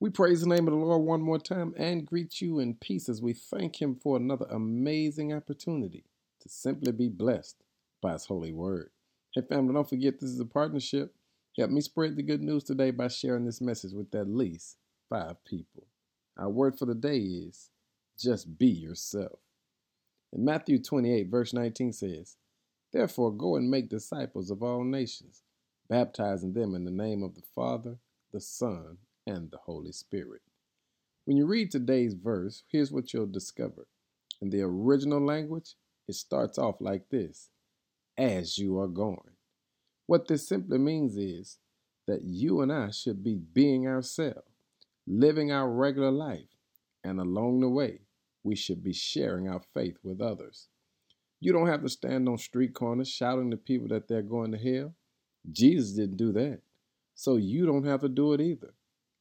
We praise the name of the Lord one more time and greet you in peace as we thank him for another amazing opportunity to simply be blessed by his holy word. Hey family, don't forget this is a partnership. Help me spread the good news today by sharing this message with at least 5 people. Our word for the day is just be yourself. And Matthew 28 verse 19 says, "Therefore go and make disciples of all nations, baptizing them in the name of the Father, the Son, and the Holy Spirit." When you read today's verse, here's what you'll discover. In the original language, it starts off like this: as you are going. What this simply means is that you and I should be being ourselves, living our regular life, and along the way, we should be sharing our faith with others. You don't have to stand on street corners shouting to people that they're going to hell. Jesus didn't do that, so you don't have to do it either.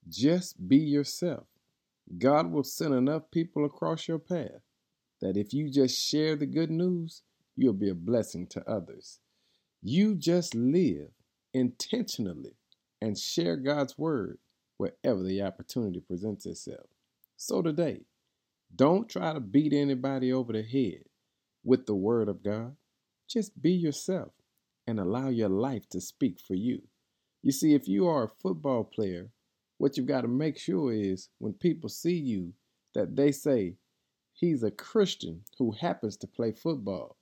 Just be yourself. God will send enough people across your path that if you just share the good news, you'll be a blessing to others. You just live intentionally and share God's word wherever the opportunity presents itself. So today, don't try to beat anybody over the head with the word of God. Just be yourself and allow your life to speak for you. You see, if you are a football player, what you've got to make sure is when people see you that they say, "He's a Christian who happens to play football,"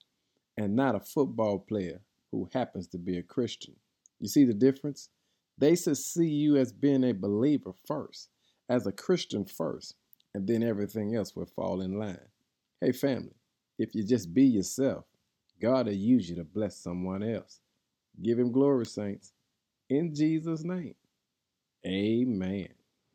and not a football player who happens to be a Christian. You see the difference? They should see you as being a believer first, as a Christian first, and then everything else will fall in line. Hey family, if you just be yourself, God will use you to bless someone else. Give him glory, saints. In Jesus' name. Amen.